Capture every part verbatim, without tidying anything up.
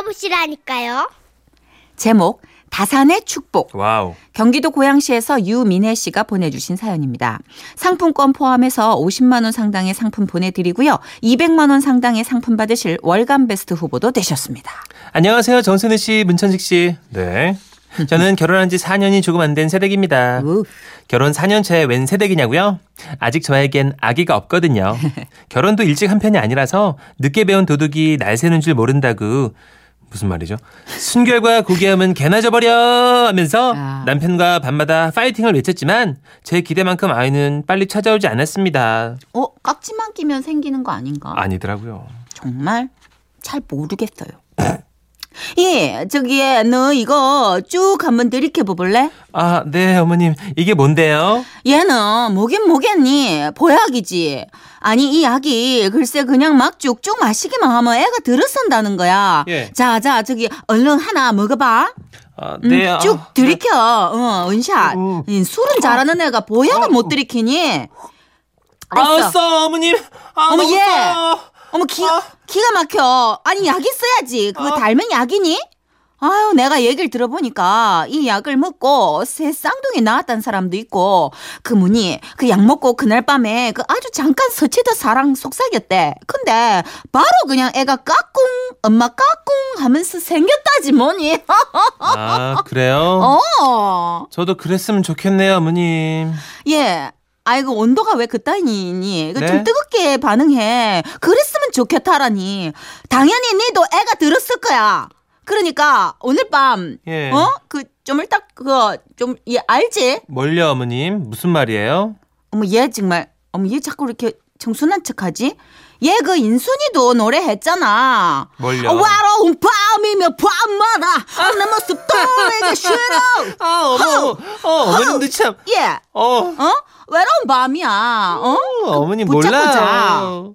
알아보시라니까요. 제목 다산의 축복. 와우. 경기도 고양시에서 유민혜 씨가 보내주신 사연입니다. 상품권 포함해서 오십만 원 상당의 상품 보내드리고요. 이백만 원 상당의 상품 받으실 월간 베스트 후보도 되셨습니다. 안녕하세요. 정선혜 씨, 문천식 씨. 네. 저는 결혼한 지 사 년이 조금 안 된 새댁입니다. 우. 결혼 사 년 차에 웬 새댁이냐고요? 아직 저에겐 아기가 없거든요. 결혼도 일찍 한 편이 아니라서 늦게 배운 도둑이 날 새는 줄 모른다고. 무슨 말이죠? 순결과 고귀함은 개나 져버려 하면서 아. 남편과 밤마다 파이팅을 외쳤지만 제 기대만큼 아이는 빨리 찾아오지 않았습니다. 어? 깍지만 끼면 생기는 거 아닌가? 아니더라고요. 정말 잘 모르겠어요. 예, 저기 너 이거 쭉 한번 들이켜볼래? 아, 네 어머님. 이게 뭔데요? 얘는 뭐긴 뭐겠니? 보약이지. 아니 이 약이 글쎄 그냥 막 쭉쭉 마시기만 하면 애가 들어선다는 거야. 예. 자, 자 저기 얼른 하나 먹어봐. 아, 네. 음, 쭉 아, 들이켜. 아, 어, 원샷. 어. 술은 잘하는 애가 보약을 아, 못 들이키니? 아, 써 어머님. 아, 어머 너무 예. 싸워. 어머 기, 아. 기가 막혀. 아니 약이 써야지. 그거 아. 달면 약이니? 아유 내가 얘기를 들어보니까 이 약을 먹고 새 쌍둥이 낳았다는 사람도 있고 그 문이 그 약 먹고 그날 밤에 그 아주 잠깐 스치듯 사랑 속삭였대. 근데 바로 그냥 애가 까꿍 엄마 까꿍 하면서 생겼다지 뭐니. 아 그래요? 어. 저도 그랬으면 좋겠네요 어머님. 예. 아이고 온도가 왜 그따위니? 네? 좀 뜨겁게 반응해. 그랬으면 좋겠다라니. 당연히 니도 애가 들었을 거야. 그러니까 오늘 밤 예. 어? 그 좀 일단 그거 좀 얘 알지? 뭘요 어머님? 무슨 말이에요? 어머 얘 정말 어머 얘 자꾸 이렇게 청순한 척하지? 얘 그 인순이도 노래했잖아. 뭘요? 와로운 밤이며 밤마다 내 모습 떠올리기 싫어. 아 어머 어 어머님도 참. 예. 어. 어? 외로운 밤이야. 어? 오, 어머니 몰라요.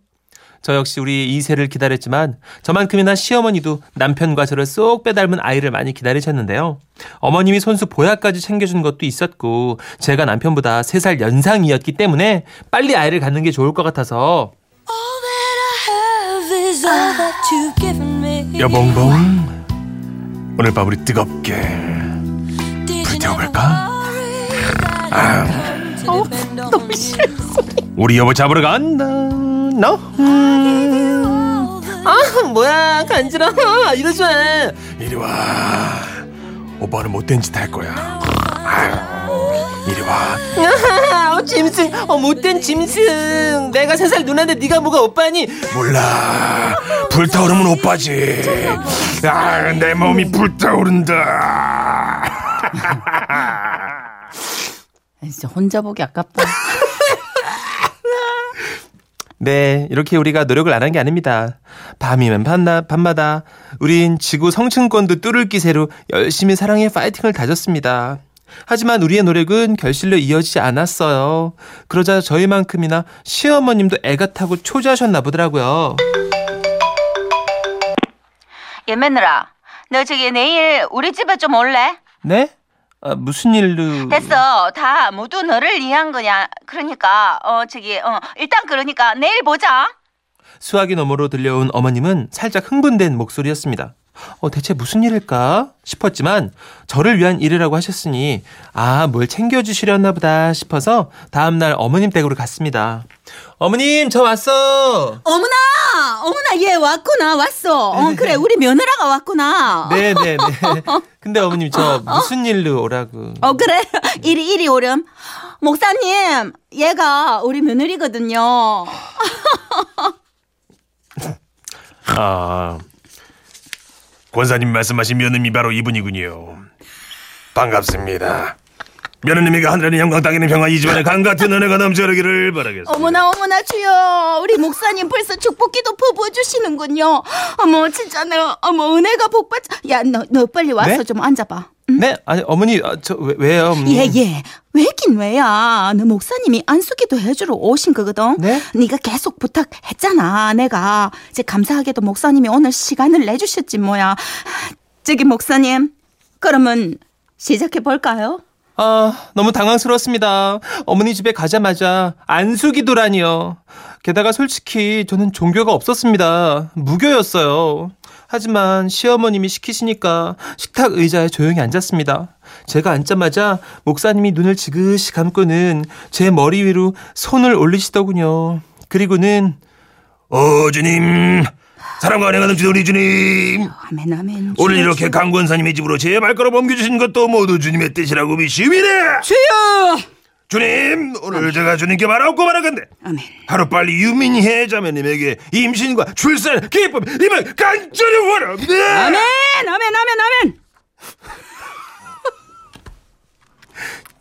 저 역시 우리 이세를 기다렸지만 저만큼이나 시어머니도 남편과 저를 쏙 빼닮은 아이를 많이 기다리셨는데요. 어머님이 손수 보약까지 챙겨준 것도 있었고 제가 남편보다 세 살 연상이었기 때문에 빨리 아이를 갖는 게 좋을 것 같아서 여봉봉 오늘 밤 우리 뜨겁게 불태워볼까? 아. 어, 너무 싫어. 우리 여보 잡으러 간다. 너? 음. 아 뭐야 간지러워. 이러지 마. 이리 와. 오빠는 못된 짓 할 거야. 아유, 이리 와. 어, 짐승. 어, 못된 짐승. 내가 세 살 누나인데 네가 뭐가 오빠니? 몰라. 불타오르면 오빠지. 아, 내 몸이 불타오른다. 진짜 혼자 보기 아깝다. 네, 이렇게 우리가 노력을 안 한 게 아닙니다. 밤이면 밤나, 밤마다 우린 지구 성층권도 뚫을 기세로 열심히 사랑의 파이팅을 다졌습니다. 하지만 우리의 노력은 결실로 이어지지 않았어요. 그러자 저희만큼이나 시어머님도 애가 타고 초조하셨나 보더라고요. 예, 며느라, 너 저기 내일 우리 집에 좀 올래? 네? 아, 무슨 일로? 됐어. 다 모두 너를 이해한 거냐. 그러니까 어 저기 어 일단 그러니까 내일 보자. 수화기 너머로 들려온 어머님은 살짝 흥분된 목소리였습니다. 어 대체 무슨 일일까 싶었지만 저를 위한 일이라고 하셨으니 아 뭘 챙겨주시려나 보다 싶어서 다음날 어머님 댁으로 갔습니다. 어머님 저 왔어. 어머나 어머나 얘 왔구나 왔어. 어 그래 우리 며느라가 왔구나. 네네네. 근데 어머님 저 무슨 일로 오라고. 어 그래 이리 이리 오렴. 목사님 얘가 우리 며느리거든요. 아 권사님 말씀하신 며느님이 바로 이분이군요. 반갑습니다. 며느님이가 하늘의 영광 땅에는 평화 이 집안에 강같은 은혜가 넘쳐흐르기를 바라겠습니다. 어머나 어머나 주여 우리 목사님 벌써 축복기도 퍼부어주시는군요. 어머 진짜 내가 어머 은혜가 복받자. 야 너 너 빨리 와서 네? 좀 앉아봐. 응? 네 아니 어머니 아, 저 왜, 왜요? 예예 예. 왜긴 왜야. 너 목사님이 안수기도 해주러 오신 거거든. 네? 네가 계속 부탁했잖아 내가. 이제 감사하게도 목사님이 오늘 시간을 내주셨지 뭐야. 저기 목사님 그러면 시작해볼까요? 아 너무 당황스러웠습니다. 어머니 집에 가자마자 안수기도라니요. 게다가 솔직히 저는 종교가 없었습니다. 무교였어요. 하지만 시어머님이 시키시니까 식탁 의자에 조용히 앉았습니다. 제가 앉자마자 목사님이 눈을 지그시 감고는 제 머리 위로 손을 올리시더군요. 그리고는 어 주님, 사랑과 은혜가 넘치도니 주님, 아멘 아멘, 오늘 이렇게 강 권사님의 집으로 제 발걸음 옮겨주신 것도 모두 주님의 뜻이라고 믿습니다. 주여! 주님, 오늘 아멘. 제가 주님께 말하고 말하건대 아멘. 하루빨리 유민혜 자매님에게 임신과 출산, 기쁨, 이만 간절히 원합니다. 아멘 아멘 아멘 아멘.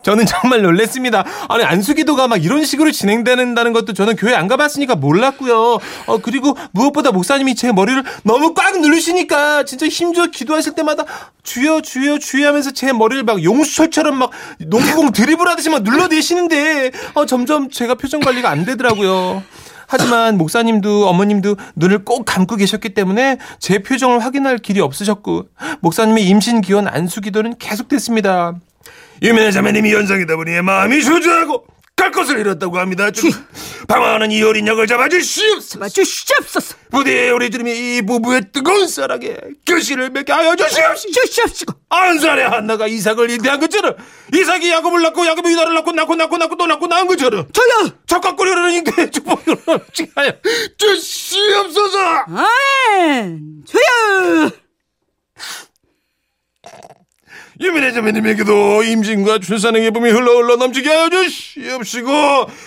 저는 정말 놀랬습니다. 아니, 안수기도가 막 이런 식으로 진행된다는 것도 저는 교회 안 가봤으니까 몰랐고요. 어, 그리고 무엇보다 목사님이 제 머리를 너무 꽉 누르시니까 진짜 힘주어 기도하실 때마다 주여 주여 주여 하면서 제 머리를 막 용수철처럼 막 농구공 드리블하듯이 막 눌러내시는데 어, 점점 제가 표정 관리가 안 되더라고요. 하지만 목사님도 어머님도 눈을 꼭 감고 계셨기 때문에 제 표정을 확인할 길이 없으셨고 목사님의 임신 기원 안수기도는 계속됐습니다. 유민혜 자매님이 연상이다 보니 마음이 초조하고 갈 것을 잃었다고 합니다. 주, 방황하는 이 어린 양을 잡아주시옵소서. 잡아주시옵소서. 부디 우리 주님이 이 부부의 뜨거운 사랑에 결실을 맺게 하여 주시옵시고, 안산의 한나가 이삭을 잉태한 것처럼 이삭이 야곱을 낳고 야곱이 유다를 낳고 낳고 낳고 낳고 또 낳고 낳은 것처럼 저요 적과 꼬리로는 잉태의 축복을 얻게 하여 주시옵소서. 아멘. 주여. 유민혜 자매님에게도 임신과 출산의 기쁨이 흘러흘러 넘치게 하여 주시옵시고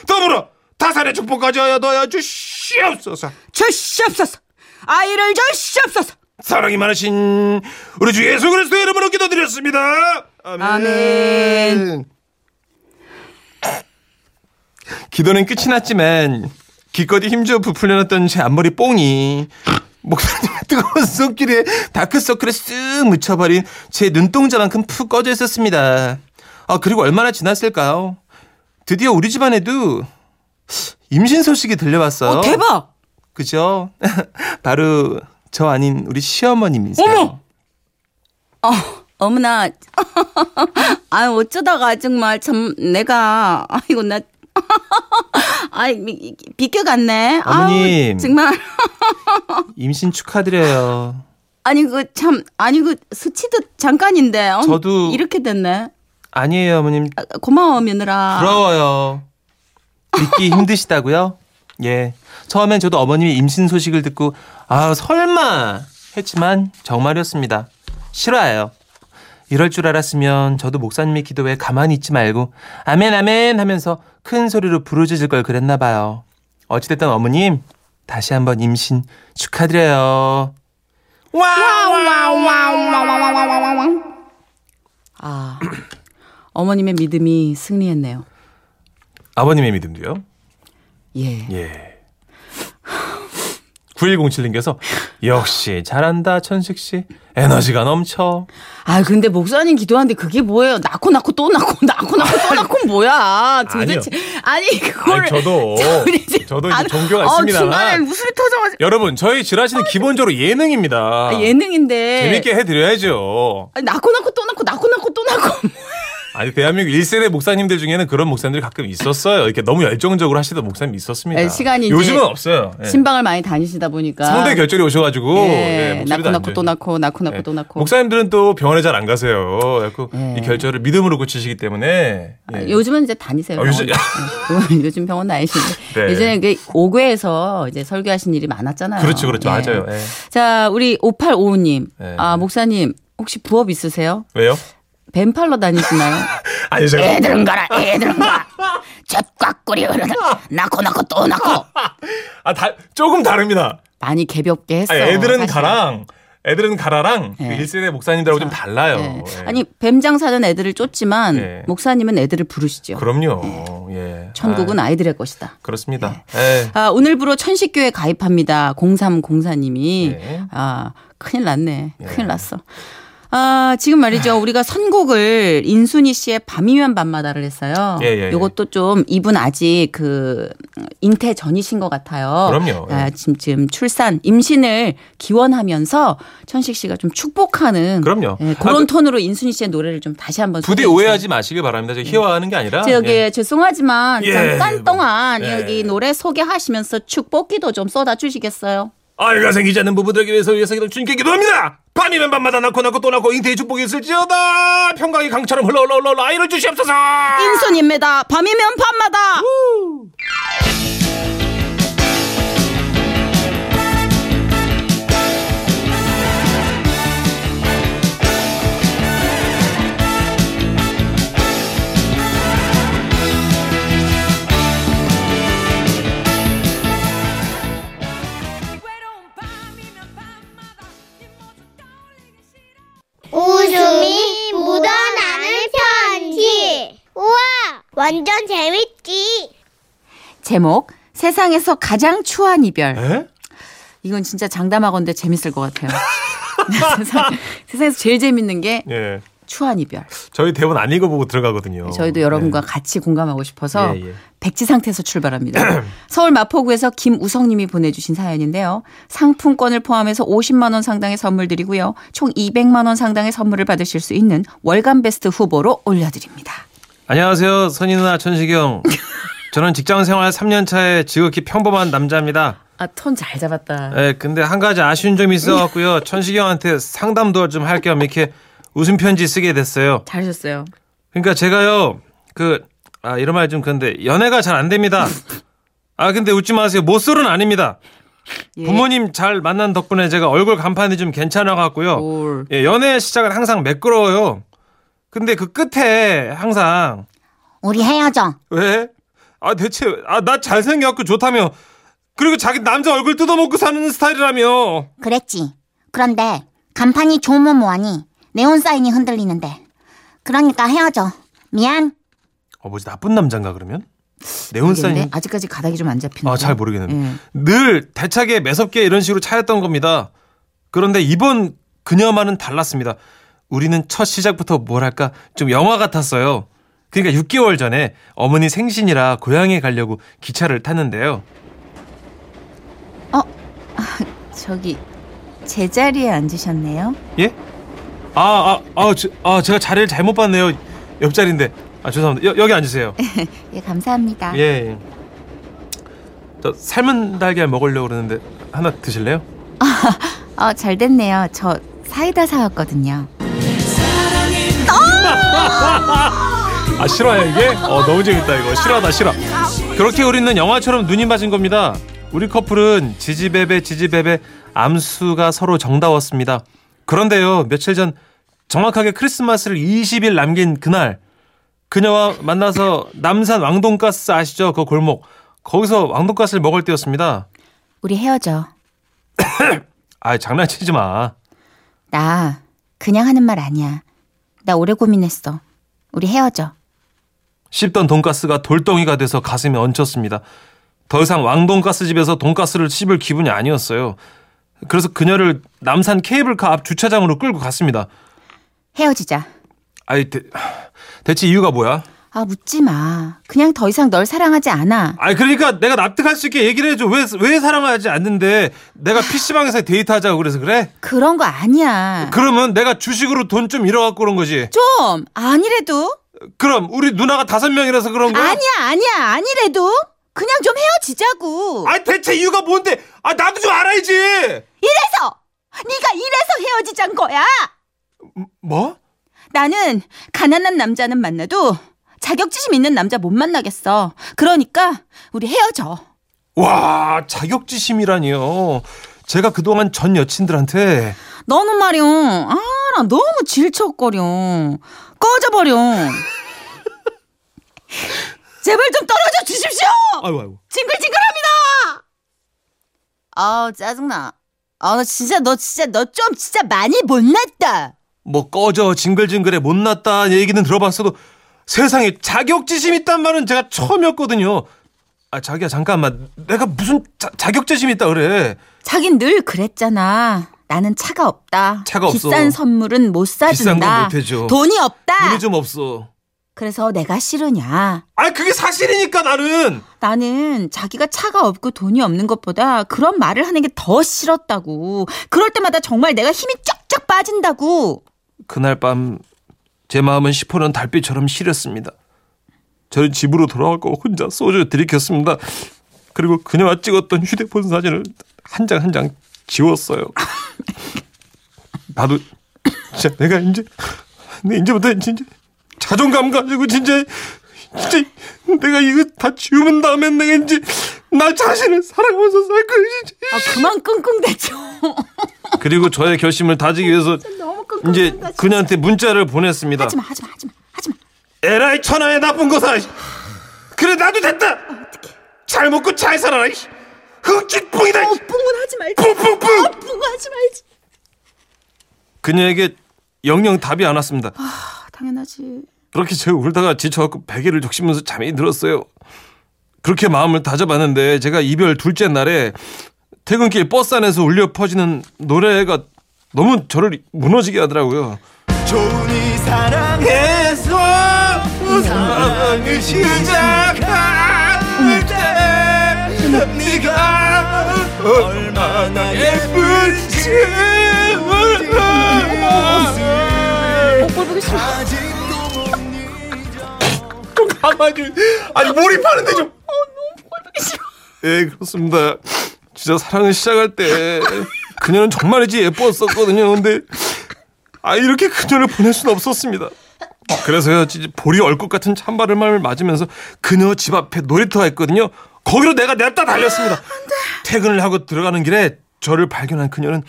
더불어 다산의 축복까지 하여 더하여 주시옵소서. 주시옵소서. 아이를 주시옵소서. 사랑이 많으신 우리 주 예수 그리스도의 이름으로 기도드렸습니다. 아멘, 아멘. 기도는 끝이 났지만 기껏이 힘주어 부풀려놨던 제 앞머리 뽕이 목사님의 뜨거운 손길에 다크서클에 쓱 묻혀버린 제 눈동자만큼 푹 꺼져 있었습니다. 아, 그리고 얼마나 지났을까요? 드디어 우리 집안에도 임신 소식이 들려왔어요. 어, 대박! 그죠? 바로 저 아닌 우리 시어머님이세요. 어머! 어, 어머나. 아, 어쩌다가 정말 참 내가, 아이고, 나. 아이, 비껴갔네. 어머님. 아우, 정말. 임신 축하드려요. 아니, 그, 참, 아니, 그, 수치도 잠깐인데. 어, 저도. 이렇게 됐네. 아니에요, 어머님. 아, 고마워, 며느라. 부러워요. 믿기 힘드시다고요? 예. 처음엔 저도 어머님이 임신 소식을 듣고, 아, 설마! 했지만, 정말이었습니다. 실화예요. 이럴 줄 알았으면 저도 목사님의 기도에 가만히 있지 말고 아멘 아멘 하면서 큰 소리로 부르짖을 걸 그랬나 봐요. 어찌됐든 어머님, 다시 한번 임신 축하드려요. 와와와와와와와와. 아, 어머님의 믿음이 승리했네요. 아버님의 믿음도요? 예. 예. 구일공칠님께서 역시 잘한다 천식 씨, 에너지가 넘쳐. 아, 근데 목사님 기도하는데 그게 뭐예요? 낳고 낳고 또 낳고 낳고 낳고 또 낳고 뭐야? 도대체. 아니, 그걸 아니, 저도 저도 이제 존경했습니다. 아, 중간에 무슨 터져가지고. 여러분, 저희 지라시는 기본적으로 예능입니다. 아, 예능인데 재밌게 해드려야죠. 아니, 낳고 낳고 또 낳고 낳고 낳고 또 낳고. 아니, 대한민국 일 세대 목사님들 중에는 그런 목사님들이 가끔 있었어요. 이렇게 너무 열정적으로 하시던 목사님이 있었습니다. 네, 시간이 요즘은 없어요. 네. 신방을 많이 다니시다 보니까 성대 결절이 오셔가지고 네, 네, 낳고 낳고 또 낳고 낳고 낳고 네. 또 낳고. 목사님들은 또 병원에 잘 안 가세요. 네. 이 결절을 믿음으로 고치시기 때문에. 네. 아, 요즘은 이제 다니세요. 아, 요즘... 요즘 병원 다니시는데 네. 예전에 그 오 궤에서 이제 설교하신 일이 많았잖아요. 그렇죠, 그렇죠, 네. 맞아요. 네. 자, 우리 오팔오오님, 네. 아, 목사님 혹시 부업 있으세요? 왜요? 뱀팔로 다니시나요? 아니, 제가. 애들은 가라, 애들은 가. 젖과 꼬리 흐르는. 낳고, 낳고, 또 낳고. 아, 다, 조금 다릅니다. 많이 개볍게 했어요. 아니, 애들은 사실. 가랑, 애들은 가라랑 네. 일 세대 목사님들하고 좀 달라요. 네. 네. 아니, 뱀장사는 애들을 쫓지만 네. 목사님은 애들을 부르시죠. 그럼요. 네. 예. 천국은 아이. 아이들의 것이다. 그렇습니다. 네. 아, 오늘부로 천식교에 가입합니다. 공삼공사님이. 네. 아, 큰일 났네. 네. 큰일 났어. 아, 지금 말이죠. 우리가 선곡을 인순이 씨의 밤이면 밤마다를 했어요. 예, 예, 예. 이것도 좀 이분 아직 그 잉태 전이신 것 같아요. 그럼요. 예. 아, 지금, 지금 출산, 임신을 기원하면서 천식 씨가 좀 축복하는 그럼요. 예, 그런 아, 톤으로 인순이 씨의 노래를 좀 다시 한번 부디 소개해주세요. 오해하지 마시길 바랍니다. 제가 희화하는 게 아니라. 저기 예. 죄송하지만 예. 잠깐 동안 예. 여기 노래 소개하시면서 축복기도 좀 쏟아주시겠어요? 아이가 생기지 않는 부부들에게 위해서 위해서 이런 주님께 기도합니다. 밤이면 밤마다 낳고 낳고 또 낳고 잉태의 축복이 있을지어다. 평강이 강처럼 흘러 흘러 흘러 아이를 주시옵소서. 인순입니다. 밤이면 밤마다. 우. 웃음이 묻어나는 편지. 우와, 완전 재밌지. 제목, 세상에서 가장 추한 이별. 에? 이건 진짜 장담하건데 재밌을 것 같아요. 세상, 세상에서 제일 재밌는 게 예. 추한 이별. 저희 대본 안 읽어보고 들어가거든요. 저희도 여러분과 예. 같이 공감하고 싶어서 예, 예. 백지 상태에서 출발합니다. 서울 마포구에서 김우성 님이 보내주신 사연인데요. 상품권을 포함해서 오십만 원 상당의 선물 드리고요. 총 이백만 원 상당의 선물을 받으실 수 있는 월간 베스트 후보로 올려드립니다. 안녕하세요. 선희 누나, 천식이 형. 저는 직장생활 삼 년 차에 지극히 평범한 남자입니다. 아, 톤 잘 잡았다. 네, 근데 한 가지 아쉬운 점이 있어갖고요. 천식이 형한테 상담도 좀 할 겸 이렇게 웃음 편지 쓰게 됐어요. 잘하셨어요. 그러니까 제가요. 그 아, 이런 말 좀 그런데 연애가 잘 안 됩니다. 아, 근데 웃지 마세요. 모쏠은 아닙니다. 예. 부모님 잘 만난 덕분에 제가 얼굴 간판이 좀 괜찮아 갖고요. 예, 연애 시작은 항상 매끄러워요. 근데 그 끝에 항상 우리 헤어져. 왜? 아, 대체 아, 나 잘생겨갖고 좋다며. 그리고 자기 남자 얼굴 뜯어먹고 사는 스타일이라며. 그랬지. 그런데 간판이 좋으면 뭐하니. 네온사인이 흔들리는데. 그러니까 헤어져. 미안. 어, 뭐지, 나쁜 남자인가 그러면? 네온사인 아직까지 가닥이 좀 안 잡히는데. 아, 잘 모르겠는데. 예. 늘 대차게 매섭게 이런 식으로 차였던 겁니다. 그런데 이번 그녀만은 달랐습니다. 우리는 첫 시작부터 뭐랄까 좀 영화 같았어요. 그러니까 육 개월 전에 어머니 생신이라 고향에 가려고 기차를 탔는데요. 어, 아, 저기 제자리에 앉으셨네요. 예? 아, 아, 아, 저, 아 제가 자리를 잘못 봤네요. 옆자리인데. 아, 죄송합니다. 여, 여기 앉으세요. 예, 감사합니다. 예, 예. 저 삶은 달걀 먹으려고 그러는데 하나 드실래요? 아, 어, 잘 됐네요. 저 사이다 사왔거든요. 아, 싫어요 이게? 어, 너무 재밌다 이거. 싫어하다 싫어. 그렇게 우리는 영화처럼 눈이 맞은 겁니다. 우리 커플은 지지배배 지지배배 암수가 서로 정다웠습니다. 그런데요, 며칠 전 정확하게 크리스마스를 이십 일 남긴 그날 그녀와 만나서 남산 왕돈가스 아시죠? 그 골목. 거기서 왕돈가스를 먹을 때였습니다. 우리 헤어져. 아, 장난치지 마. 나 그냥 하는 말 아니야. 나 오래 고민했어. 우리 헤어져. 씹던 돈가스가 돌덩이가 돼서 가슴이 얹혔습니다. 더 이상 왕돈가스 집에서 돈가스를 씹을 기분이 아니었어요. 그래서 그녀를 남산 케이블카 앞 주차장으로 끌고 갔습니다. 헤어지자. 아이, 대, 대체 이유가 뭐야? 아, 묻지 마. 그냥 더 이상 널 사랑하지 않아. 아니, 그러니까 내가 납득할 수 있게 얘기를 해줘. 왜, 왜 사랑하지 않는데 내가 피씨방에서 데이트하자고 그래서 그래? 그런 거 아니야. 그러면 내가 주식으로 돈 좀 잃어갖고 그런 거지? 좀! 아니래도? 그럼 우리 누나가 다섯 명이라서 그런 거야? 아니야, 아니야, 아니래도? 그냥 좀 헤어지자고. 아니, 대체 이유가 뭔데? 아, 나도 좀 알아야지. 이래서! 네가 이래서 헤어지자는 거야! 뭐? 나는 가난한 남자는 만나도 자격지심 있는 남자 못 만나겠어. 그러니까 우리 헤어져. 와, 자격지심이라니요. 제가 그동안 전 여친들한테 너는 말이야. 아, 나 너무 질척거려. 꺼져버려. 제발 좀 떨어져 주십시오. 아이고, 아이고. 징글징글합니다. 아, 짜증나. 아, 너 진짜 너 진짜 너 좀 진짜 많이 못났다. 뭐 꺼져 징글징글해 못났다 얘기는 들어봤어도 세상에 자격지심 있단 말은 제가 처음이었거든요. 아, 자기야, 잠깐만. 내가 무슨 자, 자격지심 있다 그래. 자긴 늘 그랬잖아. 나는 차가 없다. 차가 없어. 비싼 선물은 못 사준다. 비싼 건 못 해줘. 돈이 없다. 돈이 좀 없어. 그래서 내가 싫으냐. 아, 그게 사실이니까 나는. 나는 자기가 차가 없고 돈이 없는 것보다 그런 말을 하는 게 더 싫었다고. 그럴 때마다 정말 내가 힘이 쫙쫙 빠진다고. 그날 밤 제 마음은 시퍼런 달빛처럼 시렸습니다. 저는 집으로 돌아갈 거 혼자 소주 들이켰습니다. 그리고 그녀와 찍었던 휴대폰 사진을 한 장 한 장 지웠어요. 나도 진짜 내가 이제 내 이제부터 이제 자존감 가지고 진짜 진짜 내가 이거 다 지우면 다음에 내가 이제 나 자신을 사랑하면서 살 거야. 아 그만 끙끙대죠. 그리고 저의 결심을 다지기 위해서 이제 진짜. 그녀한테 문자를 보냈습니다. 하지마 하지마 하지마 하지마. 에라이 천하의 나쁜 거사. 그래 나도 됐다. 아, 어떡해. 잘 먹고 잘 살아라. 흑진뿡이다. 어, 뿡은 하지 말지. 뿡뿡뿡. 어, 뿡은 하지 말지. 그녀에게 영영 답이 안 왔습니다. 아 당연하지. 그렇게 제가 울다가 지쳐갖고 베개를 적시면서 잠이 들었어요. 그렇게 마음을 다져봤는데 제가 이별 둘째 날에 퇴근길 버스 안에서 울려 퍼지는 노래가 너무 저를 무너지게 하더라고요. 조은이 사랑해서 우상을 시작할 때 네가 얼마나 예쁜지 아직도 못 잊어. 그 가만히 아니 몰입하는데 좀. 어 너무 꼴보기 싫어. 예 그렇습니다. 진짜 사랑을 시작할 때 그녀는 정말이지 예뻤었거든요. 근데 아 이렇게 그녀를 보낼 수는 없었습니다. 그래서 볼이 얼 것 같은 찬바람을 맞으면서 그녀 집 앞에 놀이터가 있거든요. 거기로 내가 냅다 달렸습니다. 안돼. 퇴근을 하고 들어가는 길에 저를 발견한 그녀는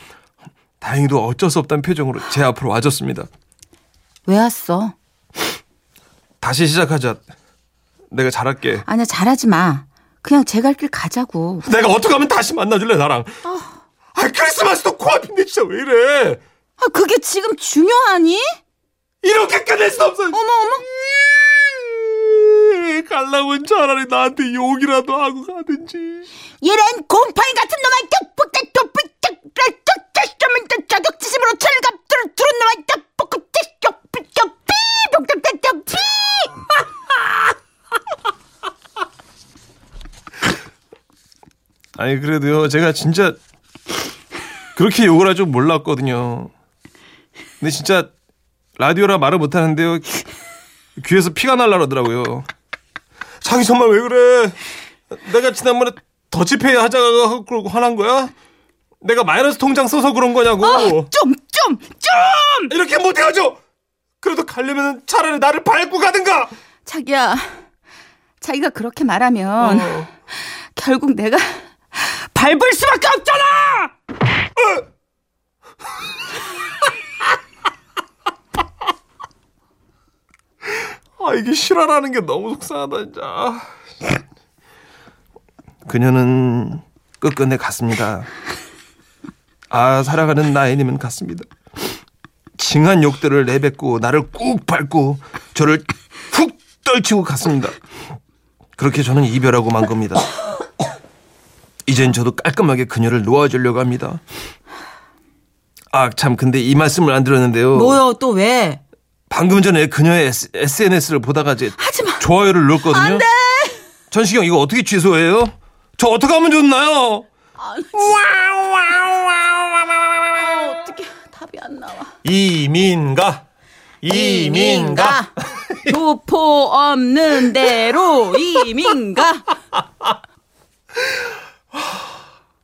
다행히도 어쩔 수 없다는 표정으로 제 앞으로 와줬습니다. 왜 왔어? 다시 시작하자. 내가 잘할게. 아니야 잘하지 마. 그냥 제 갈 길 가자고. 내가 어떻게 하면 다시 만나줄래 나랑. 어. 아 크리스마스도 코앞인데 진짜 왜 이래. 아 그게 지금 중요하니? 이렇게 끝낼 수 없어. 어머 어머. 갈라면 차라리 나한테 욕이라도 하고 가든지. 이런 곰팡이 같은 놈아. 격폭대 격폭대 격폭대 자격지심으로 철갑들을 두른 놈아. 격폭대 격폭대 격폭대 격폭대. 아니 그래도요 제가 진짜 그렇게 욕을 할 줄 몰랐거든요. 근데 진짜 라디오라 말을 못하는데요 귀에서 피가 날라 그러더라고요. 자기 정말 왜 그래. 내가 지난번에 더치페이 하자고 그러고 화난 거야? 내가 마이너스 통장 써서 그런 거냐고. 좀 좀 좀 이렇게 못해가지고. 그래도 가려면 차라리 나를 밟고 가든가. 자기야 자기가 그렇게 말하면 어. 결국 내가 밟을 수밖에 없잖아! 아 이게 실화라는 게 너무 속상하다 진짜. 그녀는 끝끝내 갔습니다. 아 살아가는 나인이면 갔습니다. 징한 욕들을 내뱉고 나를 꾹 밟고 저를 훅 떨치고 갔습니다. 그렇게 저는 이별하고 만 겁니다. 이젠 저도 깔끔하게 그녀를 놓아주려고 합니다. 아 참 근데 이 말씀을 안 들었는데요. 뭐요 또 왜? 방금 전에 그녀의 에스엔에스를 보다가 이제 하지마. 좋아요를 눌렀거든요. 안돼. 천식이 형 이거 어떻게 취소해요? 저 어떻게 하면 좋나요? 아, 아, 어떻게 답이 안 나와. 이민가 이민가 도포 없는 대로 이민가.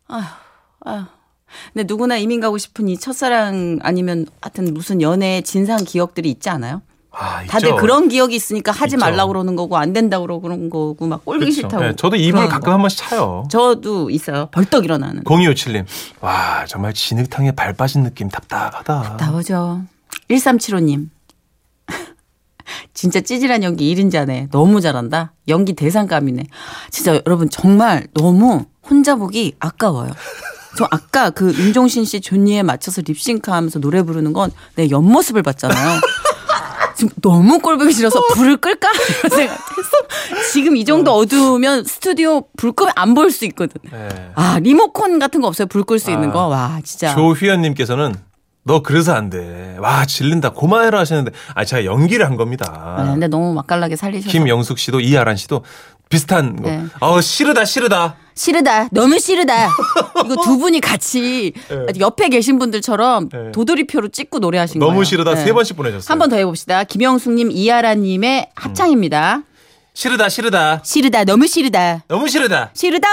아휴, 아휴. 근데 누구나 이민 가고 싶은 이 첫사랑 아니면 하여튼 무슨 연애의 진상 기억들이 있지 않아요? 아, 다들 있죠. 그런 기억이 있으니까 하지 있죠. 말라고 그러는 거고 안 된다고 그러는 거고 막 꼴보기 싫다고. 네, 저도 입을 가끔 거. 한 번씩 차요. 저도 있어요. 벌떡 일어나는. 공이오칠님. 와 정말 진흙탕에 발 빠진 느낌 답답하다. 답답하죠. 일삼칠오님. 진짜 찌질한 연기 일 인 자네. 너무 잘한다. 연기 대상감이네. 진짜 여러분 정말 너무 혼자 보기 아까워요. 저 아까 그 윤종신 씨 존니에 맞춰서 립싱크하면서 노래 부르는 건 내 옆모습을 봤잖아요. 지금 너무 꼴보기 싫어서 불을 끌까? 생각했어. 지금 이 정도 어두우면 스튜디오 불 끄면 안 보일 수 있거든. 아 리모컨 같은 거 없어요? 불 끌 수 있는 거. 와 진짜. 조휘연님께서는 너 그래서 안 돼. 와 질린다. 고마해라 하시는데 아 제가 연기를 한 겁니다. 네, 근데 너무 맛깔나게 살리셔서. 김영숙 씨도 이아란 씨도 비슷한 거. 네. 어 싫으다 싫으다. 싫으다. 너무 싫으다. 이거 두 분이 같이 네. 옆에 계신 분들처럼 네. 도돌이표로 찍고 노래하신 너무 거예요. 너무 싫으다. 네. 세 번씩 보내셨어요. 한 번 더 해봅시다. 김영숙님 이아라님의 합창입니다. 음. 싫으다 싫으다. 싫으다. 너무 싫으다. 너무 싫으다. 싫으다.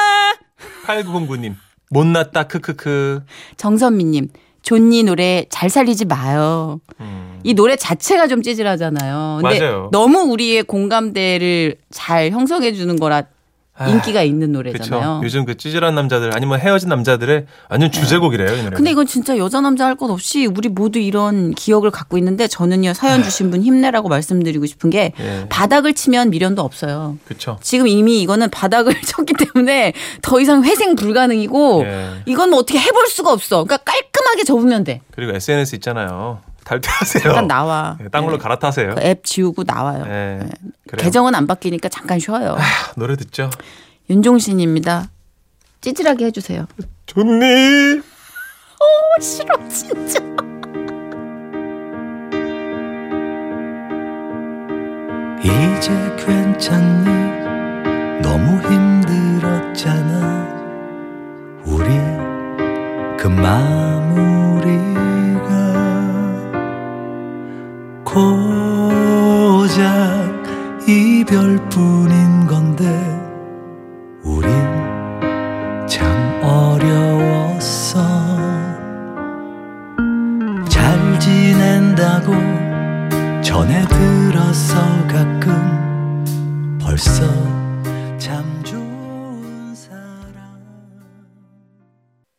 팔구공구님. 못났다 크크크. 정선미님. 존니 노래 잘 살리지 마요. 음. 이 노래 자체가 좀 찌질하잖아요. 근데 맞아요. 너무 우리의 공감대를 잘 형성해 주는 거라 인기가 아, 있는 노래잖아요. 그쵸. 요즘 그 찌질한 남자들 아니면 헤어진 남자들의 완전 주제곡이래요. 네. 이 노래가. 근데 이건 진짜 여자 남자 할 것 없이 우리 모두 이런 기억을 갖고 있는데 저는요. 사연 주신 분 힘내라고 말씀드리고 싶은 게 예. 바닥을 치면 미련도 없어요. 그쵸. 지금 이미 이거는 바닥을 쳤기 때문에 더 이상 회생 불가능이고 예. 이건 뭐 어떻게 해볼 수가 없어. 그러니까 깔끔하게 접으면 돼. 그리고 에스엔에스 있잖아요. 탈퇴하세요. 잠깐 나와. 네, 딴 걸로 네. 갈아타세요. 그 앱 지우고 나와요. 네. 네. 계정은 안 바뀌니까 잠깐 쉬어요. 아휴, 노래 듣죠. 윤종신입니다. 찌질하게 해주세요. 좋니? 오 싫어 진짜. 이제 괜찮니? 너무 힘들었잖아. 우리 그 마무리. 고작 이별뿐인 건데 우린 참 어려웠어. 잘 지낸다고 전해 들었어. 가끔 벌써 참